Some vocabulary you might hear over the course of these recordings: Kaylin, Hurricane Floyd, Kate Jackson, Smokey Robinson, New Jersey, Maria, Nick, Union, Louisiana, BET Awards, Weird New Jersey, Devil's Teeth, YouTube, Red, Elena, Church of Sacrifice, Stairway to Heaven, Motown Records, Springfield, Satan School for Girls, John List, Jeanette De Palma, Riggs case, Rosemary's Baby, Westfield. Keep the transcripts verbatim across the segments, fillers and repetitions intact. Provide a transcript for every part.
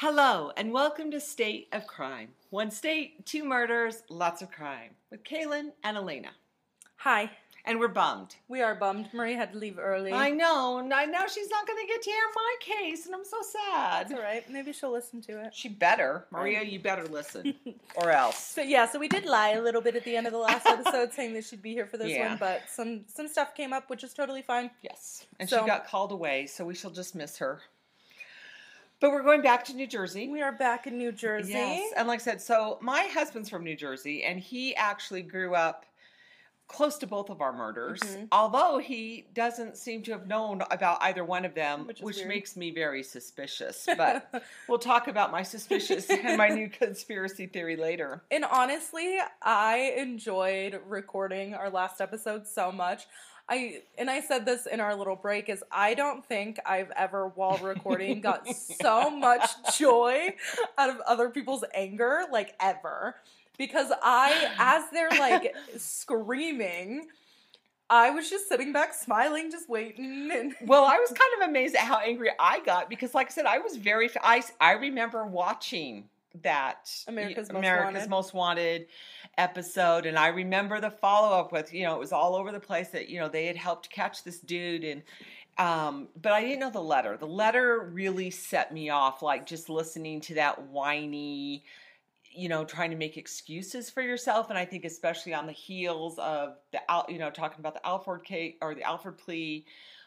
Hello, and welcome to State of Crime. One state, two murders, lots of crime. With Kaylin and Elena. Hi. And we're bummed. We are bummed. Maria had to leave early. I know. Now she's not going to get to hear my case, and I'm so sad. That's all right. Maybe she'll listen to it. She better. Maria, you better listen. Or else. So yeah, so we did lie a little bit at the end of the last episode saying that she'd be here for this yeah. one, but some, some stuff came up, which is totally fine. Yes. And so, she got called away, so we shall just miss her. But we're going back to New Jersey. We are back in New Jersey. Yes, and like I said, so my husband's from New Jersey, and he actually grew up close to both of our murders, mm-hmm. although he doesn't seem to have known about either one of them, which, which makes me very suspicious. But we'll talk about my suspicious and my new conspiracy theory later. And honestly, I enjoyed recording our last episode so much. I and I said this in our little break, is I don't think I've ever, while recording, got so much joy out of other people's anger, like, ever. Because I, as they're, like, screaming, I was just sitting back smiling, just waiting. And well, I was kind of amazed at how angry I got, because, like I said, I was very, I, I remember watching that America's, Most, America's Wanted. Most Wanted episode, and I remember the follow-up with, you know, it was all over the place that, you know, they had helped catch this dude, and um, but I didn't know the letter. The letter really set me off, like, just listening to that whiny, you know, trying to make excuses for yourself, and I think especially on the heels of the, you know, talking about the Alford case, or the Alford plea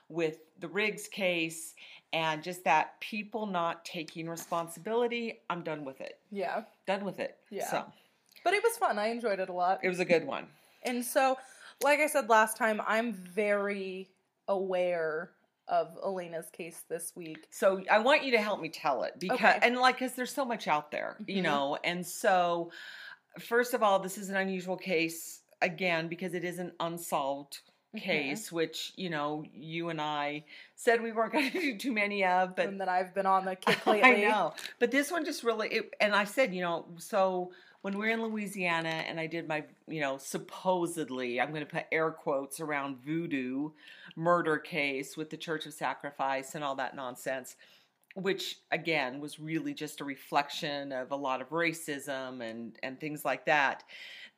with the Riggs case, and just that people not taking responsibility. I'm done with it. Yeah. Done with it. Yeah. So. But it was fun. I enjoyed it a lot. It was a good one. And so, like I said last time, I'm very aware of Elena's case this week. So I want you to help me tell it. Because, okay. And like, because there's so much out there, mm-hmm. you know. And so, first of all, this is an unusual case, again, because it is an unsolved case, mm-hmm. which, you know, you and I said we weren't going to do too many of, but and that I've been on the kick lately. I know, but this one just really, it, and I said, you know, so when we were in Louisiana and I did my, you know, supposedly, I'm going to put air quotes around voodoo murder case with the Church of Sacrifice and all that nonsense, which again was really just a reflection of a lot of racism and, and things like that.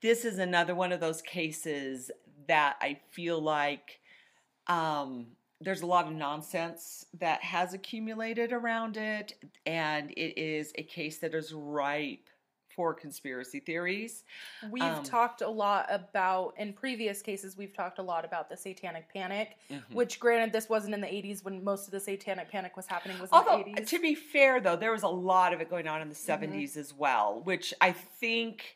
This is another one of those cases that I feel like um, there's a lot of nonsense that has accumulated around it, and it is a case that is ripe for conspiracy theories. We've um, talked a lot about, in previous cases, we've talked a lot about the Satanic Panic, mm-hmm. which granted this wasn't in the eighties when most of the Satanic Panic was happening, was Although, in the eighties. To be fair, though, there was a lot of it going on in the seventies mm-hmm. as well, which I think...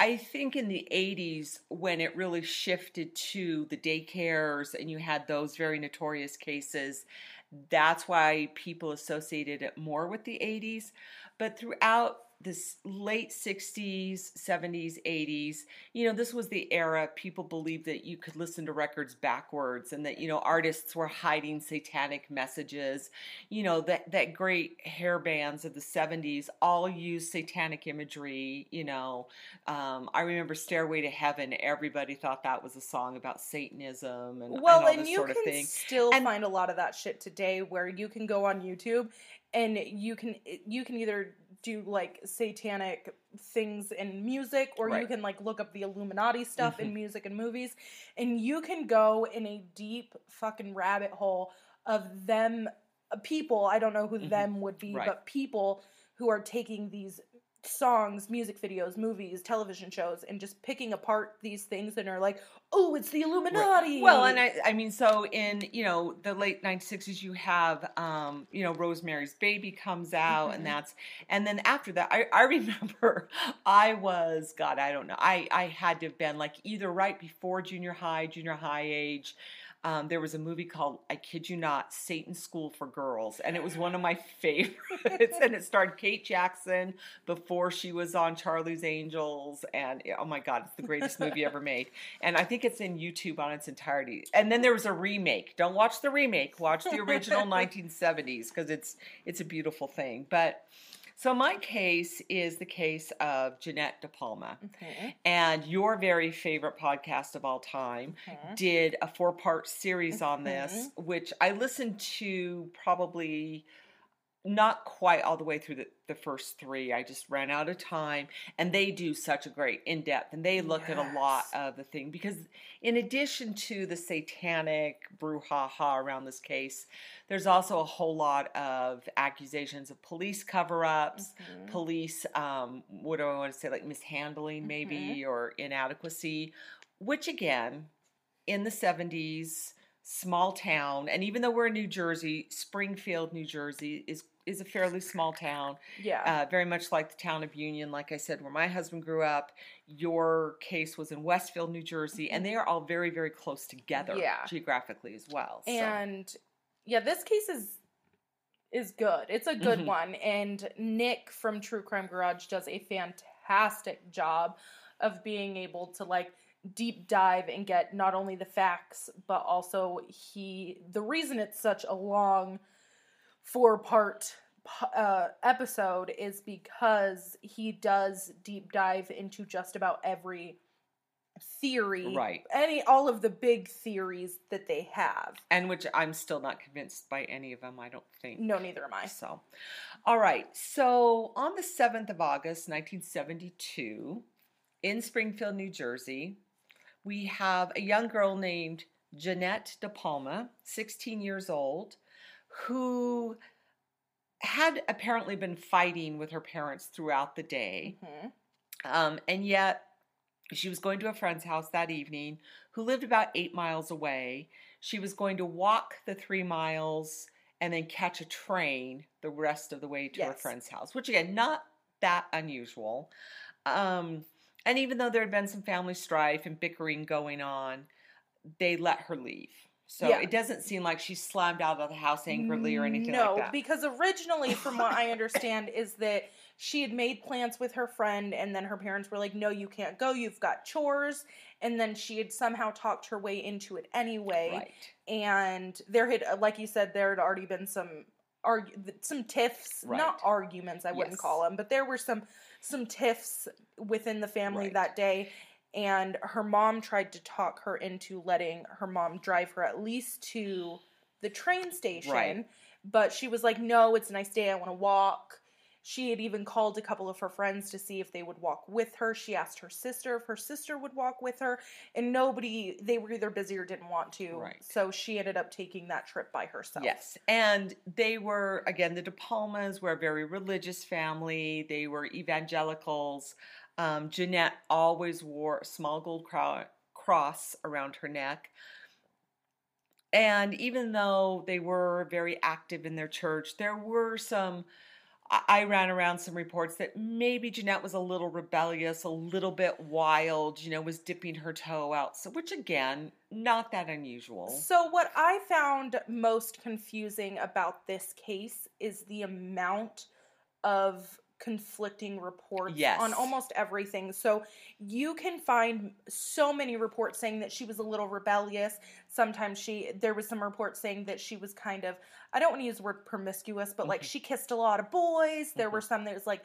I think in the eighties, when it really shifted to the daycares and you had those very notorious cases, that's why people associated it more with the eighties. But throughout the late sixties, seventies, eighties, you know, this was the era people believed that you could listen to records backwards and that, you know, artists were hiding satanic messages. You know, that, that great hair bands of the seventies all used satanic imagery, you know. Um, I remember Stairway to Heaven. Everybody thought that was a song about Satanism and, well, and all and this sort of thing. Well, and you can still and, find a lot of that shit today where you can go on YouTube and you can you can either do, like, satanic things in music, or right. you can, like, look up the Illuminati stuff mm-hmm. in music and movies, and you can go in a deep fucking rabbit hole of them, people, I don't know who mm-hmm. them would be, right. but people who are taking these songs, music videos, movies, television shows, and just picking apart these things and are like, oh, it's the Illuminati. Right. Well, and I, I mean, so in, you know, the late nineteen sixties, you have, um, you know, Rosemary's Baby comes out, mm-hmm. and that's, and then after that, I, I remember I was, God, I don't know, I, I had to have been like either right before junior high, junior high age. Um, there was a movie called, I kid you not, Satan School for Girls, and it was one of my favorites, and it starred Kate Jackson before she was on Charlie's Angels, and oh my God, it's the greatest movie ever made, and I think it's in YouTube on its entirety, and then there was a remake. Don't watch the remake, watch the original nineteen seventies, because it's, it's a beautiful thing, but... So my case is the case of Jeanette De Palma, okay. and your very favorite podcast of all time okay. did a four-part series okay. on this, which I listened to probably, not quite all the way through the, the first three. I just ran out of time. And they do such a great in-depth. And they look yes. at a lot of the thing. Because in addition to the satanic brouhaha around this case, there's also a whole lot of accusations of police cover-ups, mm-hmm. police, um, what do I want to say, like mishandling maybe, mm-hmm. or inadequacy. Which, again, in the seventies... small town, and even though we're in New Jersey, Springfield, New Jersey is is a fairly small town. Yeah, uh, very much like the town of Union, like I said, where my husband grew up. Your case was in Westfield, New Jersey, and they are all very, very close together, yeah. geographically as well. So. And yeah, this case is is good. It's a good mm-hmm. one, and Nick from True Crime Garage does a fantastic job of being able to like. deep dive and get not only the facts, but also he, the reason it's such a long four part uh, episode is because he does deep dive into just about every theory, right? Any, all of the big theories that they have. And which I'm still not convinced by any of them, I don't think. No, neither am I. So, all right. So on the seventh of August, nineteen seventy-two, in Springfield, New Jersey, we have a young girl named Jeanette De Palma, sixteen years old, who had apparently been fighting with her parents throughout the day. Mm-hmm. Um, and yet she was going to a friend's house that evening who lived about eight miles away. She was going to walk the three miles and then catch a train the rest of the way to yes. her friend's house, which, again, not that unusual. Um... And even though there had been some family strife and bickering going on, they let her leave. So yeah. it doesn't seem like she slammed out of the house angrily or anything no, like that. No, because originally, from what I understand, is that she had made plans with her friend, and then her parents were like, no, you can't go, you've got chores. And then she had somehow talked her way into it anyway. Right. And there had, like you said, there had already been some... Argu- some tiffs, right. not arguments, I wouldn't yes. call them, but there were some some tiffs within the family right. that day, and her mom tried to talk her into letting her mom drive her at least to the train station, right. but she was like, no, it's a nice day, I want to walk. She had even called a couple of her friends to see if they would walk with her. She asked her sister if her sister would walk with her, and nobody, they were either busy or didn't want to. Right. So she ended up taking that trip by herself. Yes. And they were, again, the De Palmas were a very religious family. They were evangelicals. Um, Jeanette always wore a small gold cro- cross around her neck. And even though they were very active in their church, there were some... I ran around some reports that maybe Jeanette was a little rebellious, a little bit wild, you know, was dipping her toe out. So, which again, not that unusual. So what I found most confusing about this case is the amount of conflicting reports yes. on almost everything. So you can find so many reports saying that she was a little rebellious. Sometimes she, there was some reports saying that she was kind of, I don't want to use the word promiscuous, but mm-hmm. like she kissed a lot of boys. There mm-hmm. were some that was like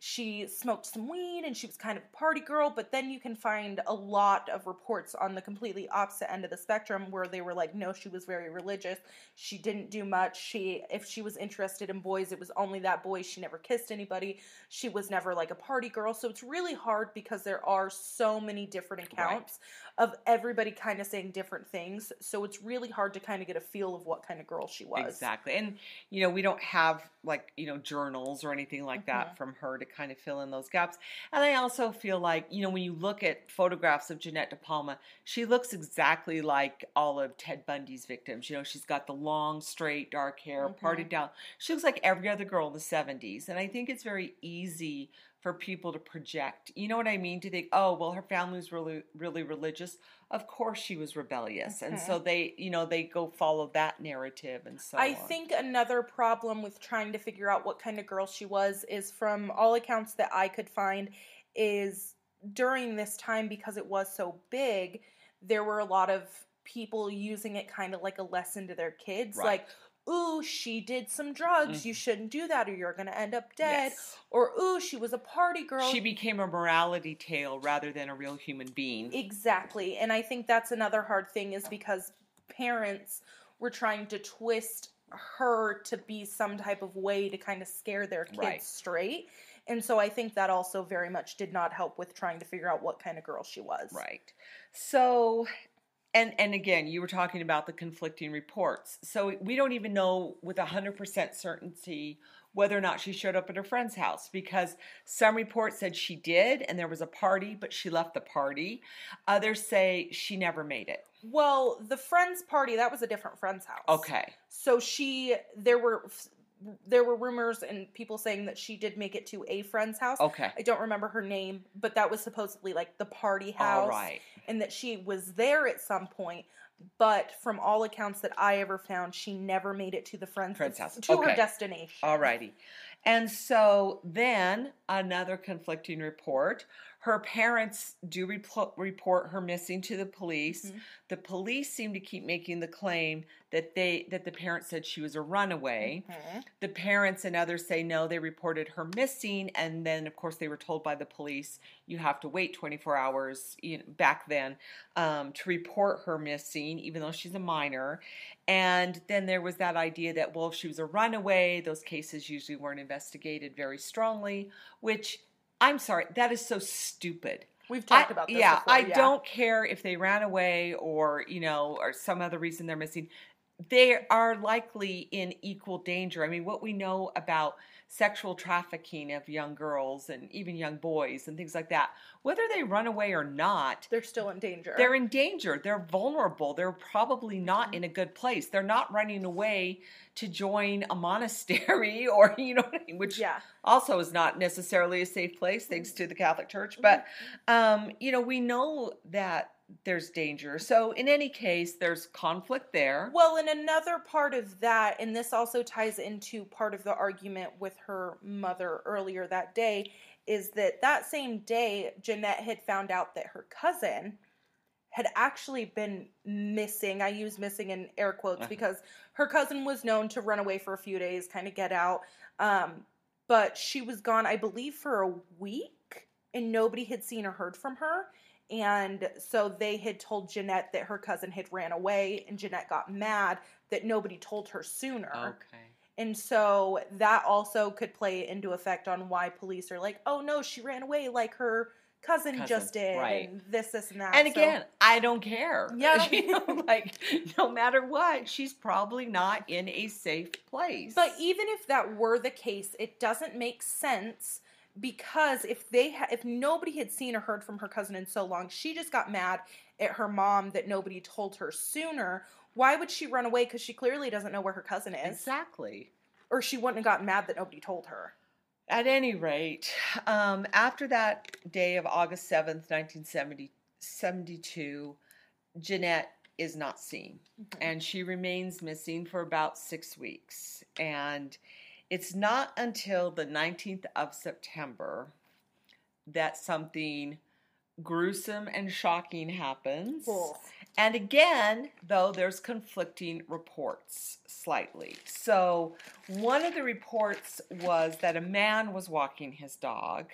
she smoked some weed and she was kind of a party girl. But then you can find a lot of reports on the completely opposite end of the spectrum where they were like, no, she was very religious. She didn't do much. She, if she was interested in boys, it was only that boy. She never kissed anybody. She was never like a party girl. So it's really hard because there are so many different accounts right. of everybody kind of saying different things. So it's really hard to kind of get a feel of what kind of girl she was. Exactly. And, you know, we don't have like, you know, journals or anything like mm-hmm. that from her to kind of fill in those gaps. And I also feel like, you know, when you look at photographs of Jeanette De Palma, she looks exactly like all of Ted Bundy's victims. You know, she's got the long, straight, dark hair, mm-hmm. parted down. She looks like every other girl in the seventies. And I think it's very easy for people to project, you know what I mean, to think, oh, well, her family was really, really religious. Of course she was rebellious. Okay. And so they, you know, they go follow that narrative and so I on. I think another problem with trying to figure out what kind of girl she was is from all accounts that I could find is during this time, because it was so big, there were a lot of people using it kind of like a lesson to their kids. Right. Like, ooh, she did some drugs. Mm-hmm. You shouldn't do that or you're going to end up dead. Yes. Or, ooh, she was a party girl. She became a morality tale rather than a real human being. Exactly. And I think that's another hard thing is because parents were trying to twist her to be some type of way to kind of scare their kids right. straight. And so I think that also very much did not help with trying to figure out what kind of girl she was. Right. So, and and again, you were talking about the conflicting reports. So we don't even know with one hundred percent certainty whether or not she showed up at her friend's house, because some reports said she did and there was a party, but she left the party. Others say she never made it. Well, the friend's party, that was a different friend's house. Okay. So she, there were... There were rumors and people saying that she did make it to a friend's house. Okay. I don't remember her name, but that was supposedly like the party house. All right. And that she was there at some point, but from all accounts that I ever found, she never made it to the friend's, friend's house. To okay. her destination. All righty. And so then another conflicting report. Her parents do repl- report her missing to the police. Mm-hmm. The police seem to keep making the claim that they that the parents said she was a runaway. Mm-hmm. The parents and others say no, they reported her missing, and then of course they were told by the police you have to wait twenty-four hours you know, back then um, to report her missing, even though she's a minor. And then there was that idea that well, if she was a runaway, those cases usually weren't investigated very strongly, which. I'm sorry, that is so stupid. We've talked I, about this yeah, before. I yeah, I don't care if they ran away or, you know, or some other reason they're missing. They are likely in equal danger. I mean, what we know about sexual trafficking of young girls and even young boys and things like that, whether they run away or not. They're still in danger. They're in danger. They're vulnerable. They're probably not mm-hmm. in a good place. They're not running away to join a monastery or, you know what I mean, which yeah. also is not necessarily a safe place, thanks mm-hmm. to the Catholic Church. But, um, you know, we know that there's danger. So in any case, there's conflict there. Well, and another part of that, and this also ties into part of the argument with her mother earlier that day, is that that same day, Jeanette had found out that her cousin had actually been missing. I use missing in air quotes because her cousin was known to run away for a few days, kind of get out. Um, but she was gone, I believe, for a week, and nobody had seen or heard from her. And so they had told Jeanette that her cousin had ran away, and Jeanette got mad that nobody told her sooner. Okay. And so that also could play into effect on why police are like, oh, no, she ran away like her cousin, cousin. just did, right. and this, this, and that. And again, so, I don't care. Yeah. You know, like, no matter what, she's probably not in a safe place. But even if that were the case, it doesn't make sense. Because if they ha- if nobody had seen or heard from her cousin in so long, she just got mad at her mom that nobody told her sooner. Why would she run away? Because she clearly doesn't know where her cousin is. Exactly. Or she wouldn't have gotten mad that nobody told her. At any rate, um, after that day of August seventh, nineteen seventy-two, Jeanette is not seen. Mm-hmm. And she remains missing for about six weeks. And it's not until the nineteenth of September that something gruesome and shocking happens. Cool. And again, though, there's conflicting reports slightly. So one of the reports was that a man was walking his dog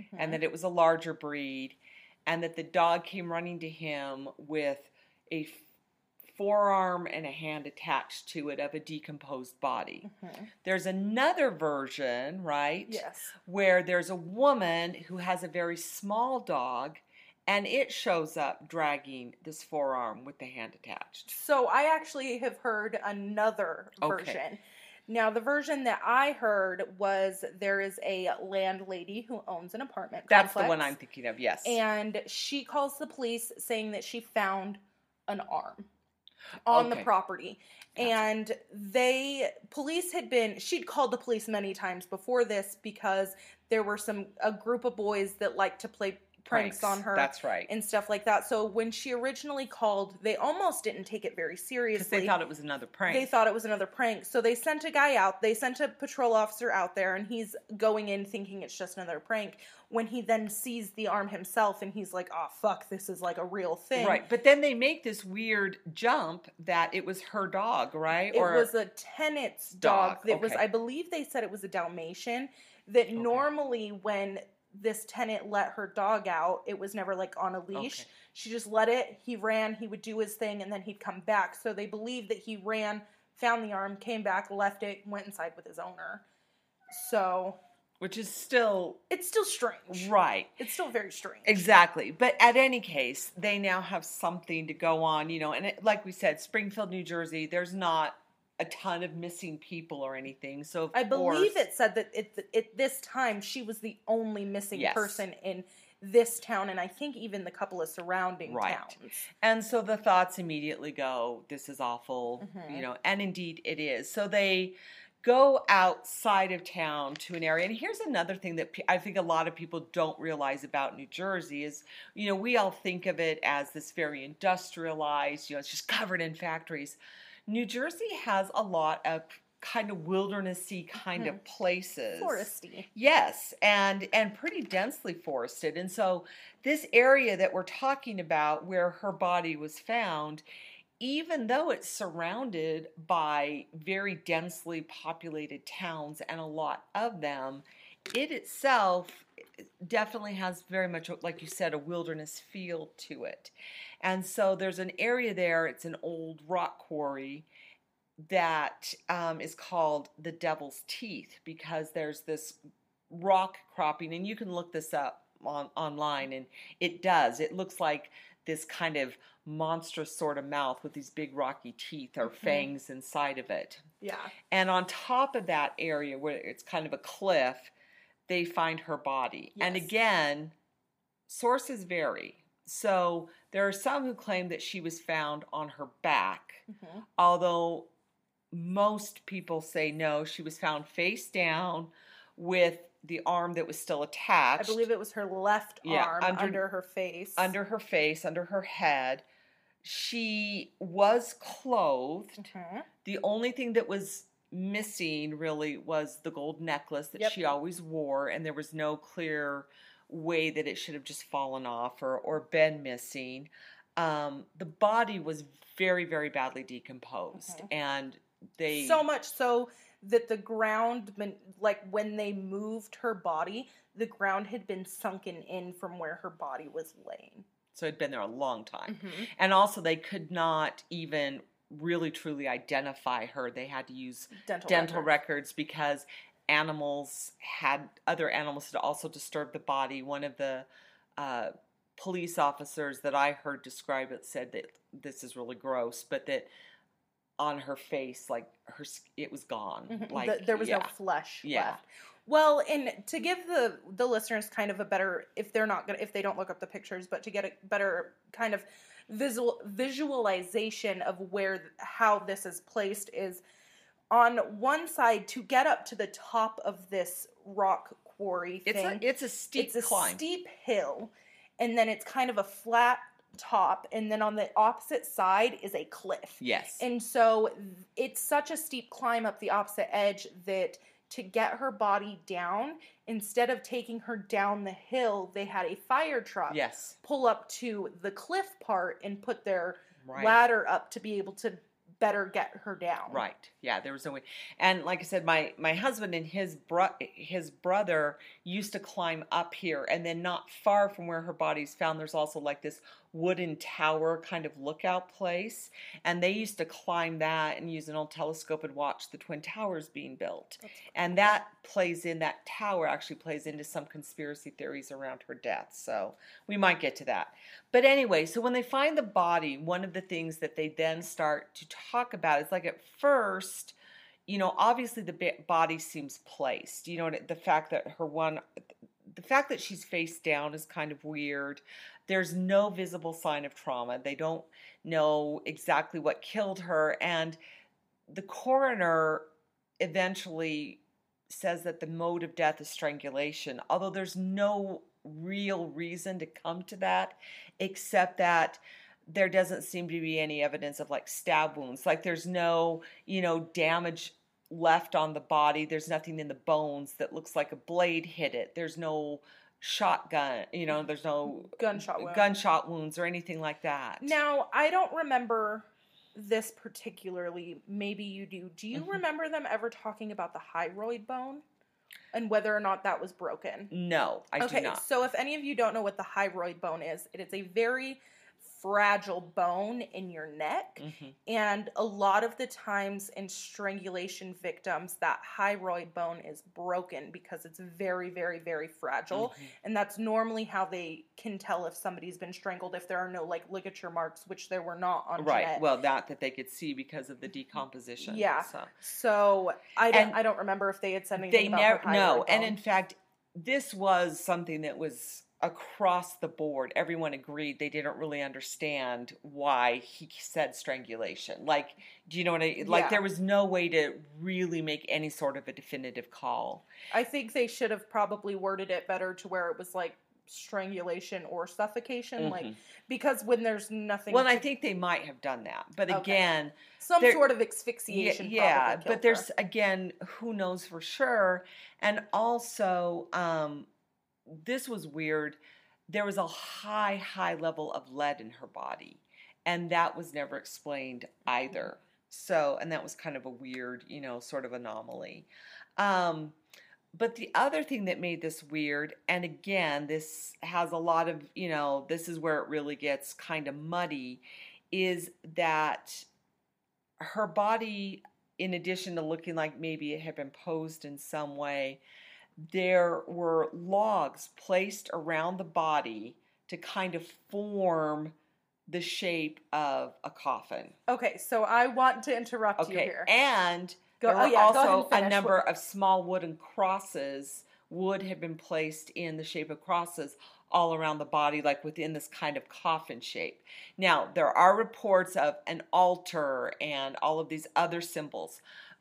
mm-hmm. and that it was a larger breed and that the dog came running to him with a forearm and a hand attached to it of a decomposed body. Mm-hmm. There's another version, right? Yes. Where there's a woman who has a very small dog and it shows up dragging this forearm with the hand attached. So I actually have heard another version. Okay. Now, the version that I heard was there is a landlady who owns an apartment complex. That's the one I'm thinking of, yes. And she calls the police saying that she found an arm. On okay. the property. Gotcha. And they, police had been, she'd called the police many times before this because there were some, a group of boys that liked to play pranks, pranks on her. That's right. And stuff like that. So when she originally called, they almost didn't take it very seriously. Because they thought it was another prank. They thought it was another prank. So they sent a guy out, they sent a patrol officer out there, and he's going in thinking it's just another prank. When he then sees the arm himself and he's like, oh, fuck, this is like a real thing. Right. But then they make this weird jump that it was her dog, right? It or was a tenant's dog. dog. It okay. was, I believe they said it was a Dalmatian that okay. normally when this tenant let her dog out, it was never like on a leash. Okay. She just let it. He ran. He would do his thing and then he'd come back. So they believe that he ran found the arm, came back, left it, went inside with his owner. So... Which is still... It's still strange. Right. It's still very strange. Exactly. But at any case, they now have something to go on, you know. And it, like we said, Springfield, New Jersey, there's not a ton of missing people or anything. So, of I course, believe it said that at it, it, this time, she was the only missing yes. person in this town. And I think even the couple of surrounding right. towns. And so the thoughts immediately go, this is awful, mm-hmm. you know. And indeed, it is. So they... Go outside of town to an area. And here's another thing that I think a lot of people don't realize about New Jersey is, you know, we all think of it as this very industrialized, you know, it's just covered in factories. New Jersey has a lot of kind of wildernessy kind mm-hmm. of places. Foresty. Yes, and and pretty densely forested. And so this area that we're talking about where her body was found, even though it's surrounded by very densely populated towns and a lot of them, it itself definitely has very much, like you said, a wilderness feel to it. And so there's an area there, it's an old rock quarry that um, is called the Devil's Teeth because there's this rock cropping, and you can look this up on, online, and it does. It looks like this kind of monstrous sort of mouth with these big rocky teeth or mm-hmm. fangs inside of it. Yeah. And on top of that area where it's kind of a cliff, they find her body. Yes. And again, sources vary. So there are some who claim that she was found on her back, mm-hmm. although most people say no, she was found face down with the arm that was still attached. I believe it was her left yeah, arm under, under her face. Under her face, under her head. She was clothed. Mm-hmm. The only thing that was missing, really, was the gold necklace that yep. she always wore, and there was no clear way that it should have just fallen off or, or been missing. Um, the body was very, very badly decomposed, okay. and they... So much so... that the ground, like when they moved her body, the ground had been sunken in from where her body was laying. So it'd been there a long time. Mm-hmm. And also they could not even really truly identify her. They had to use dental, dental records. records because animals had, other animals had also disturbed the body. One of the uh, police officers that I heard describe it said that this is really gross, but that on her face, like her, it was gone. Mm-hmm. Like the, there was yeah. no flesh yeah. left. Well, and to give the the listeners kind of a better, if they're not gonna, if they don't look up the pictures, but to get a better kind of visual visualization of where how this is placed is on one side to get up to the top of this rock quarry thing. It's a, it's a steep it's climb. It's a steep hill, and then it's kind of a flat top, and then on the opposite side is a cliff. Yes. And so it's such a steep climb up the opposite edge that to get her body down, instead of taking her down the hill, they had a fire truck yes. pull up to the cliff part and put their right. ladder up to be able to better get her down. Right. Yeah, there was no way. And like I said, my, my husband and his bro- his brother used to climb up here, and then not far from where her body's found, there's also like this wooden tower kind of lookout place, and they used to climb that and use an old telescope and watch the Twin Towers being built. That's cool. And that plays in, that tower actually plays into some conspiracy theories around her death, so we might get to that. But anyway, so when they find the body, one of the things that they then start to talk about is, like, at first, you know, obviously the body seems placed, you know, the fact that her one, the fact that she's face down is kind of weird. There's no visible sign of trauma. They don't know exactly what killed her. And the coroner eventually says that the mode of death is strangulation, although there's no real reason to come to that, except that there doesn't seem to be any evidence of, like, stab wounds. Like, there's no, you know, damage left on the body. There's nothing in the bones that looks like a blade hit it. There's no shotgun, you know, there's no gunshot wound. gunshot wounds or anything like that. Now, I don't remember this particularly. Maybe you do. Do you mm-hmm. remember them ever talking about the hyoid bone and whether or not that was broken? No, I okay, do not. Okay, so if any of you don't know what the hyoid bone is, it is a very fragile bone in your neck. Mm-hmm. And a lot of the times in strangulation victims, that hyoid bone is broken because it's very, very, very fragile. Mm-hmm. And that's normally how they can tell if somebody's been strangled, if there are no like ligature marks, which there were not on Right. Jeanette. Well, that that they could see because of the decomposition. Yeah. So, so I don't and I don't remember if they had said anything they about never, her hyoid no. bone. And in fact, this was something that was across the board. Everyone agreed they didn't really understand why he said strangulation. Like, do you know what I... Like, yeah. there was no way to really make any sort of a definitive call. I think they should have probably worded it better to where it was like strangulation or suffocation, mm-hmm. like, because when there's nothing... Well, to... I think they might have done that. But okay. again... Some there, sort of asphyxiation y- yeah, probably but there's, her. Again, who knows for sure. And also... um This was weird. There was a high, high level of lead in her body, and that was never explained either. So, and that was kind of a weird, you know, sort of anomaly. Um, but the other thing that made this weird, and again, this has a lot of, you know, this is where it really gets kind of muddy, is that her body, in addition to looking like maybe it had been posed in some way, there were logs placed around the body to kind of form the shape of a coffin. Okay, so I want to interrupt okay. you here. And go, there oh were yeah, also a number of small wooden crosses. Wood had been placed in the shape of crosses all around the body, like within this kind of coffin shape. Now, there are reports of an altar and all of these other symbols.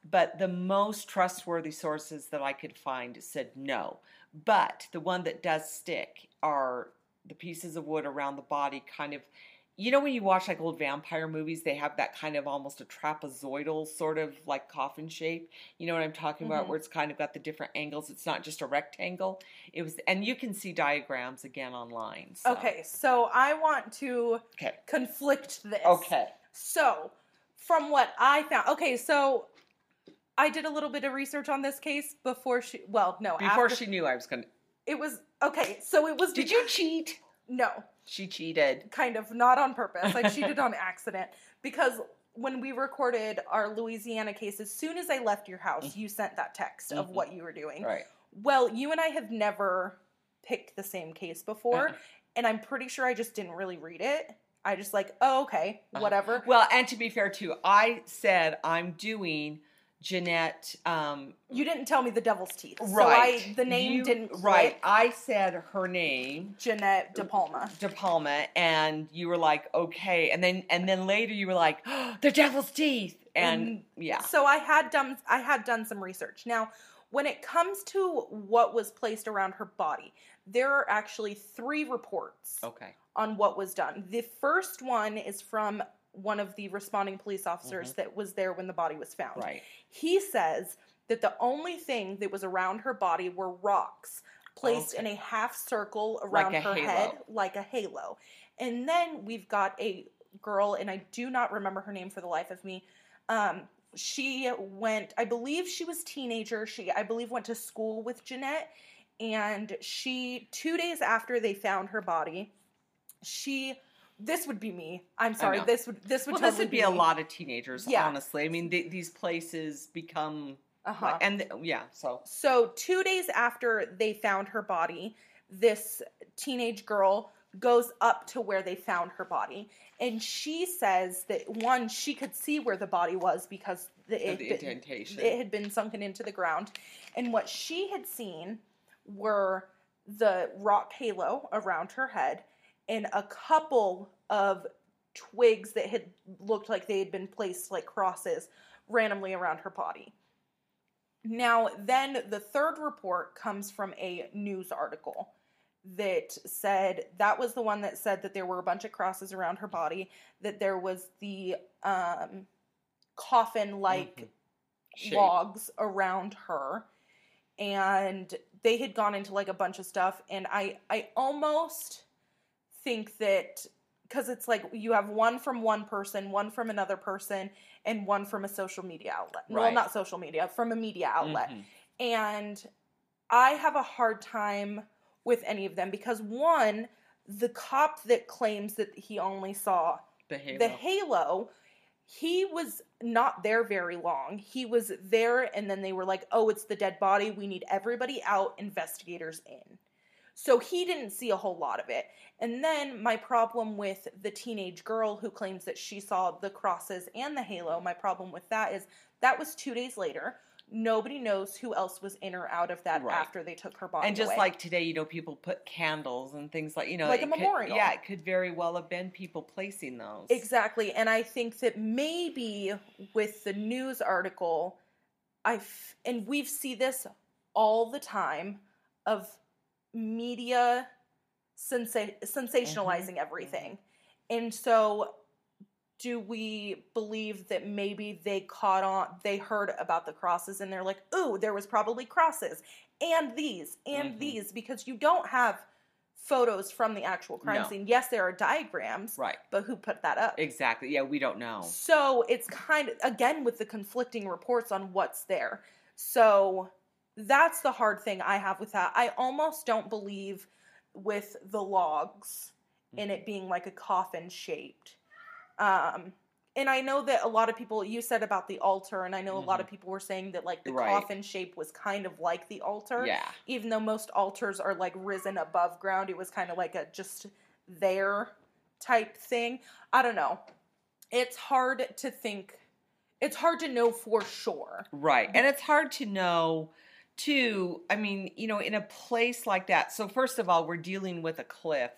But the most trustworthy sources that I could find said no. But the one that does stick are the pieces of wood around the body, kind of, you know, when you watch like old vampire movies, they have that kind of almost a trapezoidal sort of like coffin shape. You know what I'm talking mm-hmm. about, where it's kind of got the different angles. It's not just a rectangle. It was, and you can see diagrams again online. So. Okay, so I want to okay. conflict this. Okay. So from what I found, okay, so... I did a little bit of research on this case before she, well, no. Before after, she knew I was going to. It was, okay, so it was. Did you cheat? No. She cheated. Kind of, not on purpose. I cheated on accident. Because when we recorded our Louisiana case, as soon as I left your house, mm-hmm. you sent that text mm-hmm. of what you were doing. Right. Well, you and I have never picked the same case before. Uh-uh. And I'm pretty sure I just didn't really read it. I just like, oh, okay, uh-huh. whatever. Well, and to be fair, too, I said I'm doing... Jeanette, um... You didn't tell me the Devil's Teeth. Right. So I, the name you, didn't click. Right. I said her name. Jeanette De Palma. De Palma. And you were like, okay. And then and then later you were like, oh, the Devil's Teeth. And, and yeah. So I had done I had done some research. Now, when it comes to what was placed around her body, there are actually three reports okay. on what was done. The first one is from one of the responding police officers mm-hmm. that was there when the body was found. Right. He says that the only thing that was around her body were rocks placed okay. in a half circle around like her halo. head like a halo. And then we've got a girl, and I do not remember her name for the life of me. Um, she went, I believe she was a teenager. She, I believe, went to school with Jeanette. And she, two days after they found her body, she... This would be me. I'm sorry. This would this would well, totally this would be, be a me. lot of teenagers. Yeah. Honestly, I mean they, these places become uh-huh. like, and the, yeah. So so two days after they found her body, this teenage girl goes up to where they found her body, and she says that one she could see where the body was because the, it, the indentation it had been sunken into the ground, and what she had seen were the rock halo around her head. And a couple of twigs that had looked like they had been placed like crosses randomly around her body. Now, then the third report comes from a news article that said, that was the one that said that there were a bunch of crosses around her body, that there was the um, coffin-like mm-hmm. logs around her. And they had gone into like a bunch of stuff. And I, I almost... think that because it's like you have one from one person, one from another person, and one from a social media outlet. Right. Well, not social media, from a media outlet. Mm-hmm. And I have a hard time with any of them because one, the cop that claims that he only saw the halo, the halo he was not there very long. He was there, and then they were like, oh, it's the dead body. We need everybody out, investigators in. So he didn't see a whole lot of it. And then my problem with the teenage girl who claims that she saw the crosses and the halo, my problem with that is that was two days later. Nobody knows who else was in or out of that right. after they took her body away. And just away. like today, you know, people put candles and things like, you know. Like a memorial. Could, yeah, it could very well have been people placing those. Exactly. And I think that maybe with the news article, I've, and we see this all the time, of media sensa- sensationalizing mm-hmm. everything. Mm-hmm. And so... do we believe that maybe they caught on, they heard about the crosses, and they're like, ooh, there was probably crosses, and these, and mm-hmm. these, because you don't have photos from the actual crime no. scene. Yes, there are diagrams, right? But who put that up? Exactly, yeah, we don't know. So it's kind of, again, with the conflicting reports on what's there. So that's the hard thing I have with that. I almost don't believe with the logs mm-hmm. and it being like a coffin shaped. Um, and I know that a lot of people, you said about the altar, and I know mm-hmm. a lot of people were saying that, like, the right. coffin shape was kind of like the altar. Yeah. Even though most altars are, like, risen above ground, it was kind of like a just there type thing. I don't know. It's hard to think. It's hard to know for sure. Right. And it's hard to know, too, I mean, you know, in a place like that. So, first of all, we're dealing with a cliff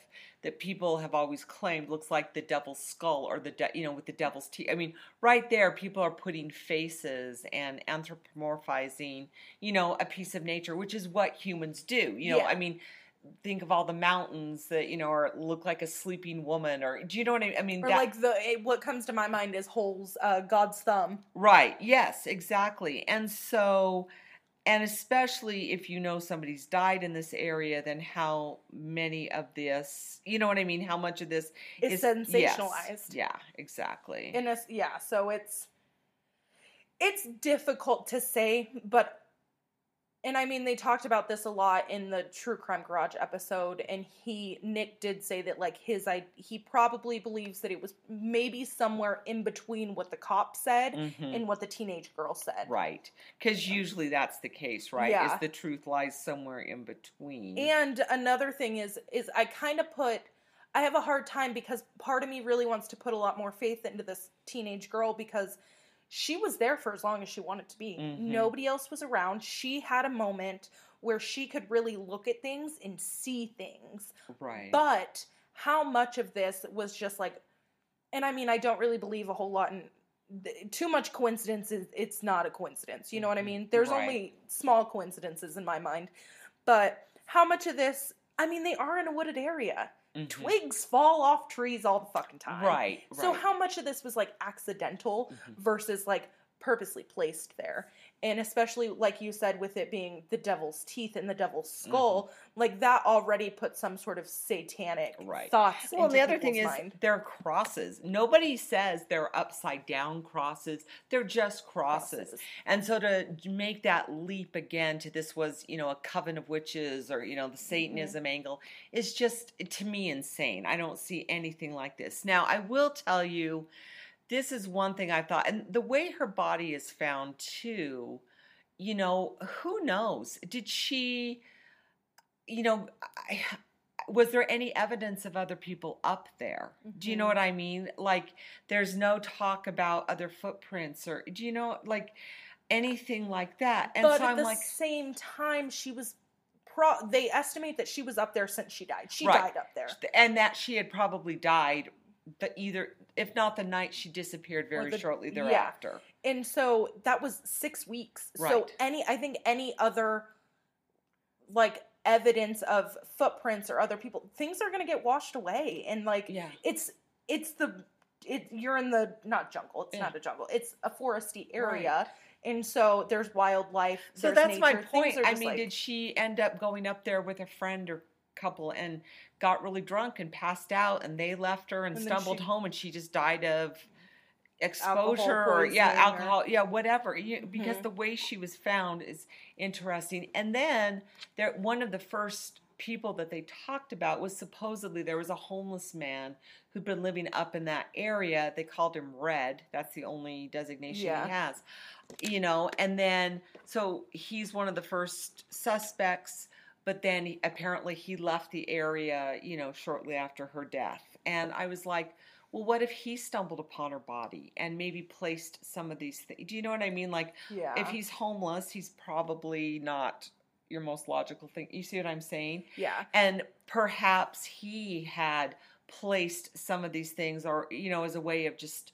that people have always claimed looks like the devil's skull or the, de- you know, with the devil's teeth. I mean, right there, people are putting faces and anthropomorphizing, you know, a piece of nature, which is what humans do. You know, yeah. I mean, think of all the mountains that, you know, are, look like a sleeping woman, or do you know what I mean? I mean, or that, like the, it, what comes to my mind is Hole's, uh, God's Thumb. Right. Yes, exactly. And so... and especially if you know somebody's died in this area, then how many of this, you know what I mean? How much of this it's is sensationalized? Yes, yeah, exactly. In a, yeah, so it's it's difficult to say, but and I mean they talked about this a lot in the True Crime Garage episode, and he Nick did say that like his he probably believes that it was maybe somewhere in between what the cop said mm-hmm. and what the teenage girl said. Right. Because usually that's the case, right? Yeah. Is the truth lies somewhere in between. And another thing is is I kind of put I have a hard time because part of me really wants to put a lot more faith into this teenage girl because she was there for as long as she wanted to be. Mm-hmm. Nobody else was around. She had a moment where she could really look at things and see things. Right. But how much of this was just like, and I mean, I don't really believe a whole lot in too much coincidence. Is, it's not a coincidence. You know what I mean? There's right. only small coincidences in my mind. But how much of this, I mean, they are in a wooded area. Mm-hmm. Twigs fall off trees all the fucking time. Right, right. So how much of this was, like, accidental mm-hmm. versus, like, purposely placed there? And especially, like you said, with it being the devil's teeth and the devil's skull, mm-hmm. like, that already put some sort of satanic right. thoughts well, into people's mind. Well, the other thing mind. is, they're crosses. Nobody says they're upside-down crosses. They're just crosses. crosses. And so to make that leap again to this was, you know, a coven of witches or, you know, the Satanism mm-hmm. angle is just, to me, insane. I don't see anything like this. Now, I will tell you, this is one thing I thought, and the way her body is found too, you know, who knows? Did she, you know, I, was there any evidence of other people up there? Mm-hmm. Do you know what I mean? Like, there's no talk about other footprints or, do you know, like, anything like that. And but so at I'm the like, same time, she was pro- they estimate that she was up there since she died. She right. died up there. And that she had probably died the either, if not the night she disappeared, very the, shortly thereafter. Yeah. And so that was six weeks. Right. So any, I think any other like evidence of footprints or other people, things are going to get washed away. And like, yeah. it's, it's the, it, you're in the, not jungle. It's yeah. not a jungle. It's a foresty area. Right. And so there's wildlife. So that's nature. my point. I mean, like, did she end up going up there with a friend or couple and got really drunk and passed out and they left her and, and stumbled she, home and she just died of exposure or yeah alcohol or, yeah whatever you, mm-hmm. because the way she was found is interesting. And then there one of the first people that they talked about was supposedly there was a homeless man who'd been living up in that area. They called him Red. That's the only designation yeah. he has. You know, and then, so he's one of the first suspects, but then he, apparently he left the area, you know, shortly after her death. And I was like, well, what if he stumbled upon her body and maybe placed some of these things? Do you know what I mean? Like, yeah. if he's homeless, he's probably not your most logical thing. You see what I'm saying? Yeah. And perhaps he had placed some of these things, or, you know, as a way of just,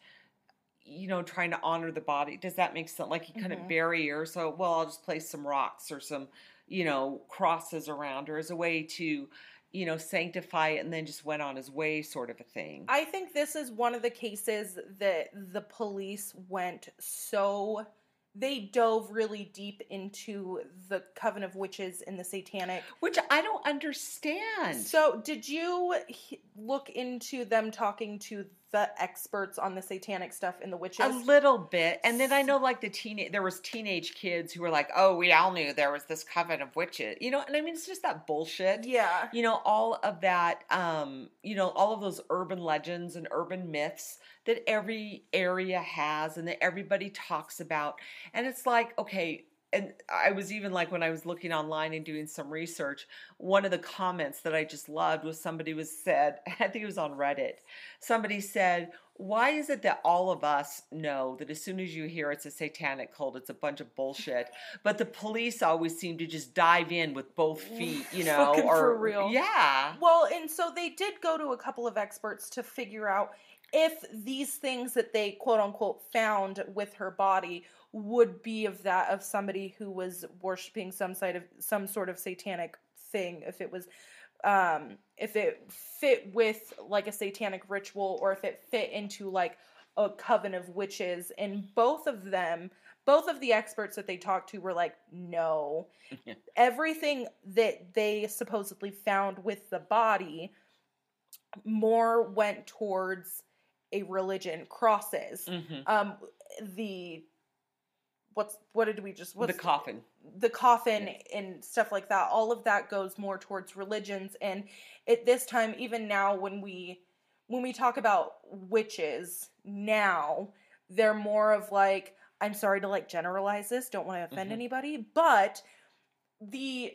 you know, trying to honor the body. Does that make sense? Like, he couldn't mm-hmm. bury her, so, well, I'll just place some rocks or some, you know, crosses around her as a way to, you know, sanctify it, and then just went on his way, sort of a thing. I think this is one of the cases that the police went so, they dove really deep into the Coven of Witches and the Satanic. Which I don't understand. So did you look into them talking to the experts on the satanic stuff and the witches? A little bit. And then I know, like, the teenage, there was teenage kids who were like, oh, we all knew there was this coven of witches. You know, and I mean, it's just that bullshit. Yeah. You know, all of that, um, you know, all of those urban legends and urban myths that every area has and that everybody talks about. And it's like, okay, and I was even like, when I was looking online and doing some research, one of the comments that I just loved was somebody was said, I think it was on Reddit, somebody said, why is it that all of us know that as soon as you hear it's a satanic cult, it's a bunch of bullshit, but the police always seem to just dive in with both feet, you know? Fucking or, for real. Yeah. Well, and so they did go to a couple of experts to figure out if these things that they quote unquote found with her body would be of that of somebody who was worshiping some side of some sort of satanic thing, if it was um if it fit with like a satanic ritual, or if it fit into like a coven of witches. And both of them both of the experts that they talked to were like, no. Everything that they supposedly found with the body more went towards a religion, crosses, mm-hmm. um the What's what did we just what's the coffin, the coffin yes. and stuff like that. All of that goes more towards religions. And at this time, even now, when we when we talk about witches now, they're more of like, I'm sorry to like generalize this. Don't want to offend mm-hmm. anybody, but the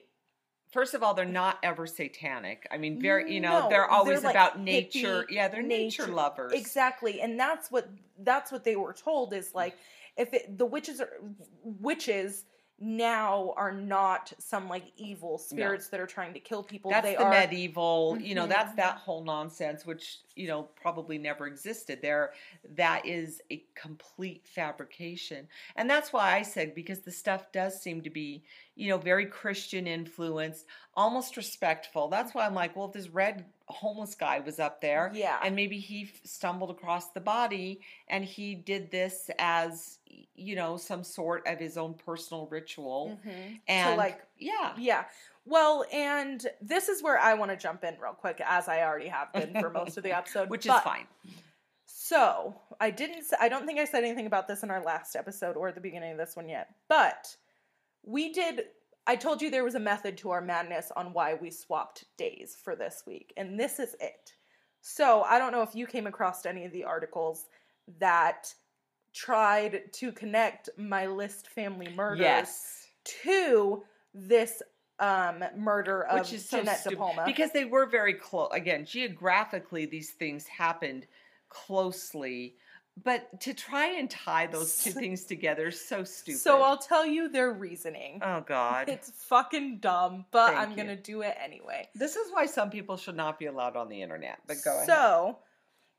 first of all, they're not ever satanic. I mean, very you know, no, they're always they're about like nature. Hippie, yeah, they're nature, nature lovers, exactly. And that's what that's what they were told is like. If it, the witches are witches now are not some like evil spirits no. that are trying to kill people. That's they the are medieval, mm-hmm. you know, that's that whole nonsense, which, you know, probably never existed there. That is a complete fabrication. And that's why I said, because the stuff does seem to be, you know, very Christian influenced, almost respectful. That's why I'm like, well, if this Red homeless guy was up there, yeah, and maybe he stumbled across the body and he did this as, you know, some sort of his own personal ritual, mm-hmm. and so like yeah yeah well and this is where I want to jump in real quick, as I already have been for most of the episode, which but, is fine. So I didn't I don't think I said anything about this in our last episode or at the beginning of this one yet, but we did I told you there was a method to our madness on why we swapped days for this week, and this is it. So I don't know if you came across any of the articles that tried to connect my List family murders yes. to this um, murder of Which is Jeanette so De Palma. Because they were very close. Again, geographically, these things happened closely. But to try and tie those two things together is so stupid. So I'll tell you their reasoning. Oh, God. It's fucking dumb, but Thank I'm going to do it anyway. This is why some people should not be allowed on the internet, but go so, ahead. So,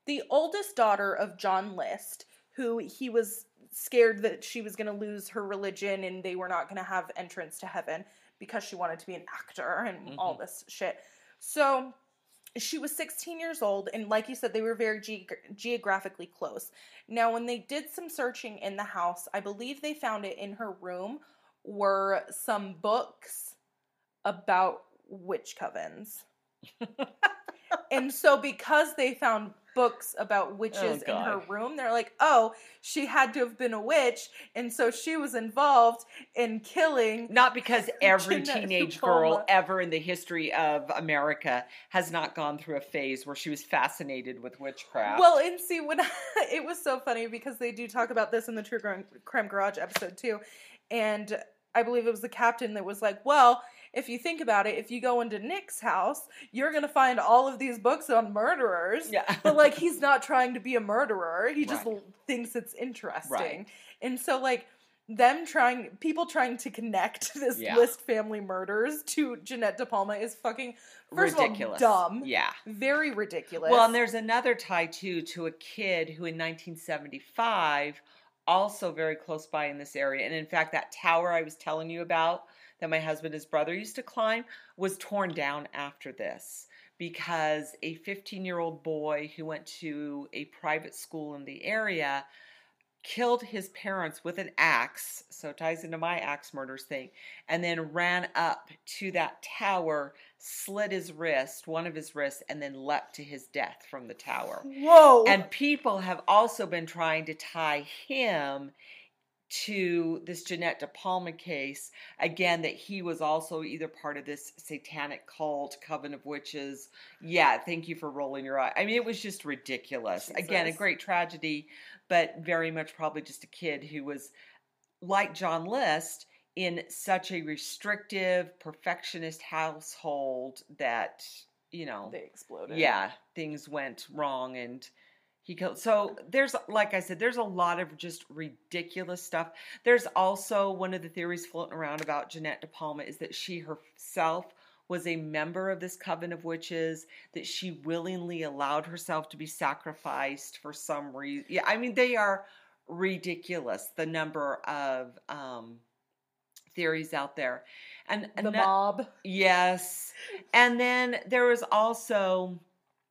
the oldest daughter of John List, who he was scared that she was going to lose her religion and they were not going to have entrance to heaven because she wanted to be an actor and mm-hmm. all this shit. So she was sixteen years old, and like you said, they were very ge- geographically close. Now, when they did some searching in the house, I believe they found it in her room were some books about witch covens. And so because they found books about witches oh, in her room. They're like, oh, she had to have been a witch, and so she was involved in killing. Not because every Jeanette teenage girl ever in the history of America has not gone through a phase where she was fascinated with witchcraft. Well, and see, when I, it was so funny because they do talk about this in the True Crime Garage episode too, and I believe it was the captain that was like, well, if you think about it, if you go into Nick's house, you're going to find all of these books on murderers. Yeah. But, like, he's not trying to be a murderer. He just right. thinks it's interesting. Right. And so, like, them trying, people trying to connect this yeah. List family murders to Jeanette De Palma is fucking, first ridiculous. Of all, dumb. Yeah. Very ridiculous. Well, and there's another tie, too, to a kid who in nineteen seventy-five, also very close by in this area, and in fact, that tower I was telling you about, that my husband and his brother used to climb, was torn down after this because a fifteen-year-old boy who went to a private school in the area killed his parents with an axe, so it ties into my axe murders thing, and then ran up to that tower, slit his wrist, one of his wrists, and then leapt to his death from the tower. Whoa! And people have also been trying to tie him to this Jeanette De Palma case, again, that he was also either part of this satanic cult, coven of witches. Yeah, thank you for rolling your eye. I mean, it was just ridiculous. Jesus. Again, a great tragedy, but very much probably just a kid who was, like John List, in such a restrictive, perfectionist household that, you know. They exploded. Yeah, things went wrong and he killed. So there's, like I said, there's a lot of just ridiculous stuff. There's also one of the theories floating around about Jeanette De Palma is that she herself was a member of this coven of witches, that she willingly allowed herself to be sacrificed for some reason. Yeah, I mean, they are ridiculous, the number of um, theories out there. And the and mob. Yes. And then there was also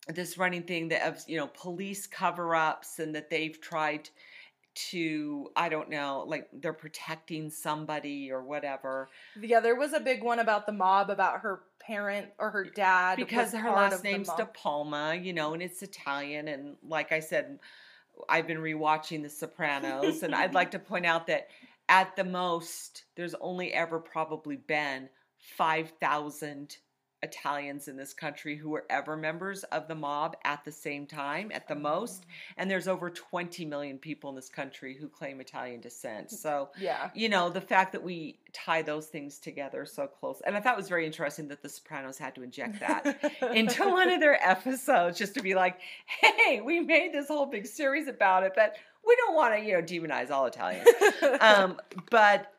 this running thing that of, you know, police cover-ups and that they've tried to, I don't know, like they're protecting somebody or whatever. Yeah, there was a big one about the mob, about her parent or her dad. Because her last name's De Palma, you know, and it's Italian. And like I said, I've been rewatching The Sopranos. And I'd like to point out that at the most, there's only ever probably been five thousand Italians in this country who were ever members of the mob at the same time, at the most. And there's over twenty million people in this country who claim Italian descent. So, yeah. You know, the fact that we tie those things together so close. And I thought it was very interesting that The Sopranos had to inject that into one of their episodes just to be like, hey, we made this whole big series about it, but we don't want to, you know, demonize all Italians. um, but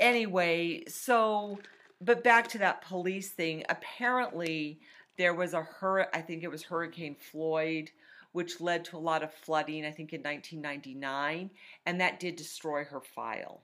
anyway, so... But back to that police thing, apparently there was a, hur- I think it was Hurricane Floyd, which led to a lot of flooding, I think in nineteen ninety-nine, and that did destroy her file.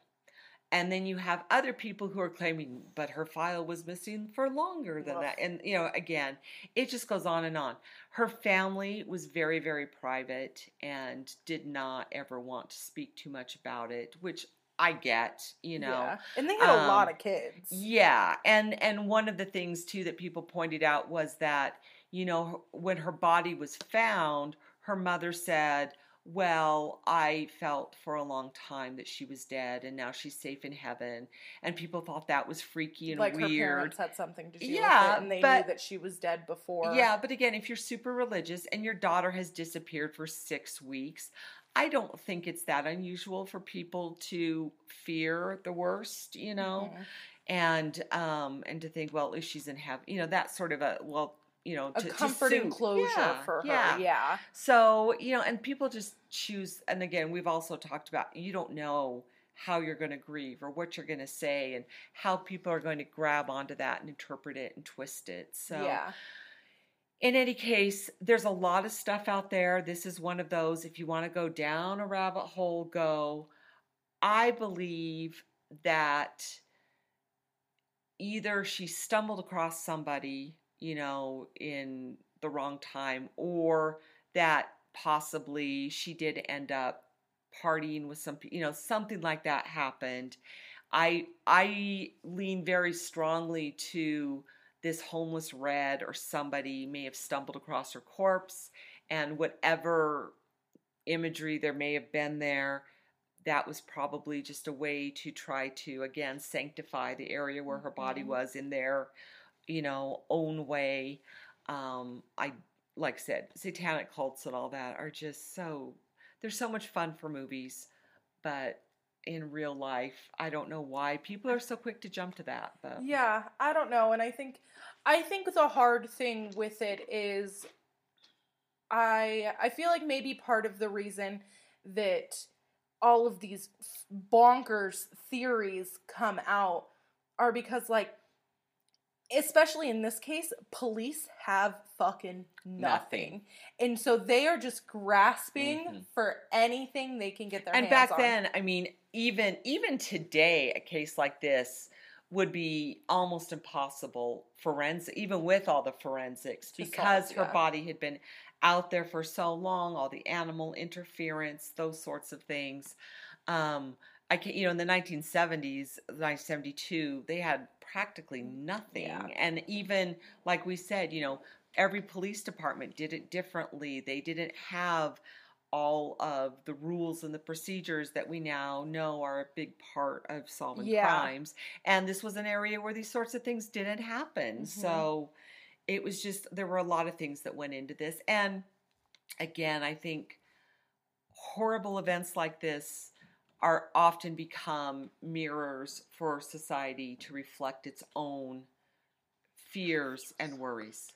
And then you have other people who are claiming, but her file was missing for longer than that. And, you know, again, it just goes on and on. Her family was very, very private and did not ever want to speak too much about it, which I get, you know. Yeah. And they had um, a lot of kids. Yeah. And and one of the things, too, that people pointed out was that, you know, when her body was found, her mother said, well, I felt for a long time that she was dead and now she's safe in heaven. And people thought that was freaky and like weird. Like her parents had something to do yeah, with it and they but, knew that she was dead before. Yeah, but again, if you're super religious and your daughter has disappeared for six weeks, I don't think it's that unusual for people to fear the worst, you know, mm-hmm. and um, and to think, well, at least she's in heaven, you know, that sort of a, well, you know, a to, comforting to closure yeah, for her, yeah. yeah. So, you know, and people just choose, and again, we've also talked about, you don't know how you're going to grieve or what you're going to say and how people are going to grab onto that and interpret it and twist it, so. Yeah. In any case, there's a lot of stuff out there. This is one of those, if you want to go down a rabbit hole, go. I believe that either she stumbled across somebody, you know, in the wrong time, or that possibly she did end up partying with some, you know, something like that happened. I, I lean very strongly to this homeless Red or somebody may have stumbled across her corpse and whatever imagery there may have been there, that was probably just a way to try to, again, sanctify the area where her body was in their, you know, own way. Um, I, like I said, satanic cults and all that are just so, they're so much fun for movies, but in real life, I don't know why people are so quick to jump to that. But. Yeah, I don't know. And I think, I think the hard thing with it is I, I feel like maybe part of the reason that all of these bonkers theories come out are because, like, especially in this case, police have fucking nothing. nothing. And so they are just grasping mm-hmm. for anything they can get their and hands on. And back then, I mean, even even today, a case like this would be almost impossible forensic, even with all the forensics, just because solve, yeah. her body had been out there for so long, all the animal interference, those sorts of things. Um, I can, you know, in the nineteen seventies, nineteen seventy-two, they had practically nothing. Yeah. And even like we said, you know, every police department did it differently. They didn't have all of the rules and the procedures that we now know are a big part of solving yeah. crimes. And this was an area where these sorts of things didn't happen. Mm-hmm. So it was just, there were a lot of things that went into this. And again, I think horrible events like this are often become mirrors for society to reflect its own fears and worries.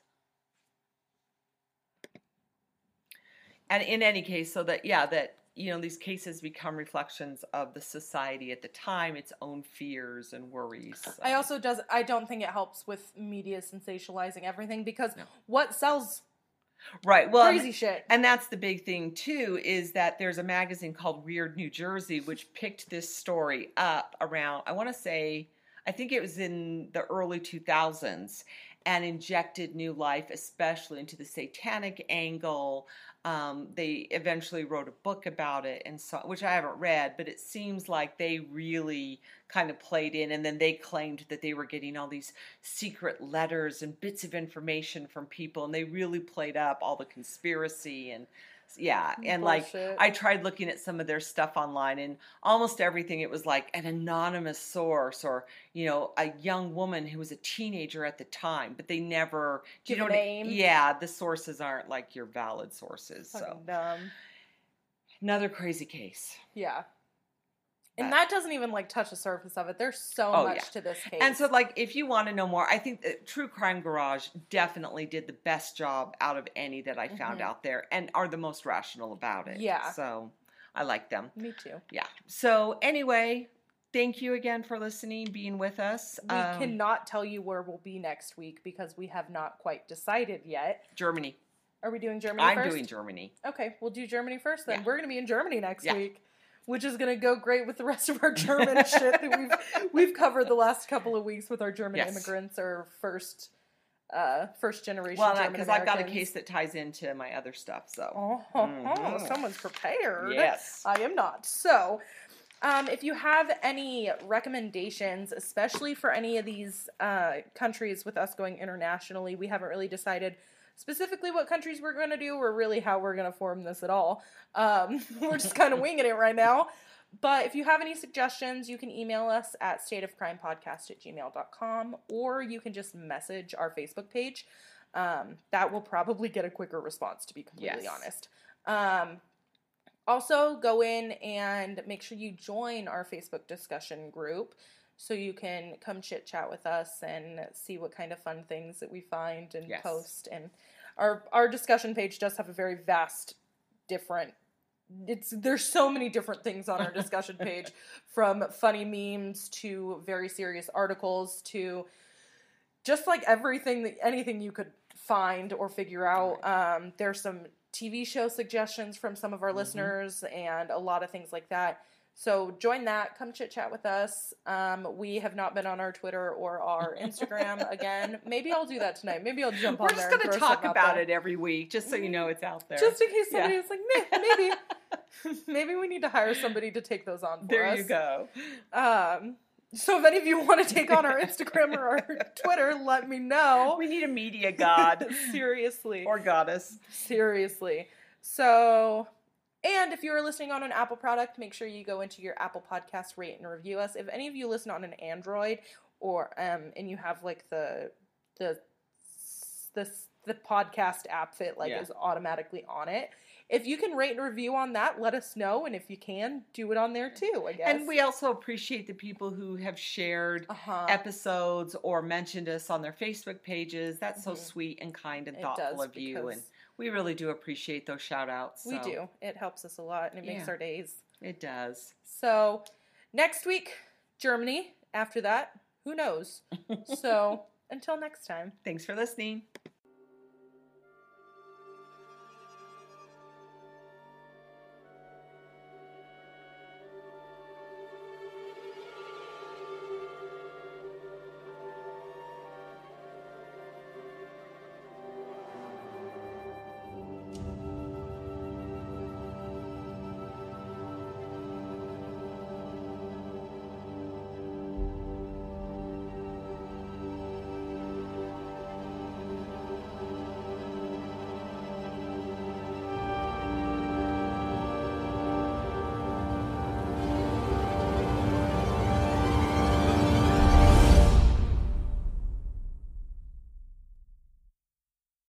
And in any case, so that, yeah, that, you know, these cases become reflections of the society at the time, its own fears and worries. So. I also does, I don't think it helps with media sensationalizing everything because no. what sells right. well, crazy shit. And that's the big thing, too, is that there's a magazine called Weird New Jersey, which picked this story up around, I want to say, I think it was in the early two thousands, and injected new life, especially into the satanic angle. Um, they eventually wrote a book about it, and so, which I haven't read, but it seems like they really kind of played in, and then they claimed that they were getting all these secret letters and bits of information from people, and they really played up all the conspiracy and yeah, and Bullshit. Like I tried looking at some of their stuff online, and almost everything it was like an anonymous source, or you know, a young woman who was a teenager at the time, but they never give you know, a name. Yeah, the sources aren't like your valid sources. Fucking so dumb. Another crazy case. Yeah, but. And that doesn't even like touch the surface of it. There's so oh, much yeah. to this case. And so, like, if you want to know more, I think that True Crime Garage definitely did the best job out of any that I found mm-hmm. out there, and are the most rational about it. Yeah. So I like them. Me too. Yeah. So anyway, thank you again for listening, being with us. We um, cannot tell you where we'll be next week because we have not quite decided yet. Germany. Are we doing Germany I'm first? I'm doing Germany. Okay, we'll do Germany first then. Yeah. We're going to be in Germany next yeah. week. Which is going to go great with the rest of our German shit that we've we've covered the last couple of weeks with our German yes. immigrants or first uh, first generation. Well, because I've got a case that ties into my other stuff. So oh, mm-hmm. someone's prepared. Yes, I am not. So um, if you have any recommendations, especially for any of these uh, countries with us going internationally, we haven't really decided. Specifically what countries we're going to do or really how we're going to form this at all. Um, we're just kind of winging it right now. But if you have any suggestions, you can email us at stateofcrimepodcast at gmail dot com or you can just message our Facebook page. Um, that will probably get a quicker response, to be completely yes. honest. Um, also, go in and make sure you join our Facebook discussion group. So you can come chit chat with us and see what kind of fun things that we find and yes. post. And our our discussion page does have a very vast, different. It's there's so many different things on our discussion page, from funny memes to very serious articles to just like everything that anything you could find or figure out. Um, there's some T V show suggestions from some of our mm-hmm. listeners and a lot of things like that. So join that. Come chit-chat with us. Um, we have not been on our Twitter or our Instagram again. Maybe I'll do that tonight. Maybe I'll jump We're on there. We're just going to talk about it every week, just so you know it's out there. Just in case somebody yeah. was like, maybe. Maybe we need to hire somebody to take those on for there us. There you go. Um, So if any of you want to take on our Instagram or our Twitter, let me know. We need a media god. Seriously. Or goddess. Seriously. So, and if you're listening on an Apple product, make sure you go into your Apple podcast, rate and review us. If any of you listen on an Android or, um, and you have like the, the, the, the podcast app that like yeah. is automatically on it. If you can rate and review on that, let us know. And if you can, do it on there too, I guess. And we also appreciate the people who have shared uh-huh. episodes or mentioned us on their Facebook pages. That's mm-hmm. so sweet and kind and it thoughtful of you. And we really do appreciate those shout outs. So. We do. It helps us a lot and it yeah. makes our days. It does. So next week, Germany. After that, who knows? So until next time. Thanks for listening.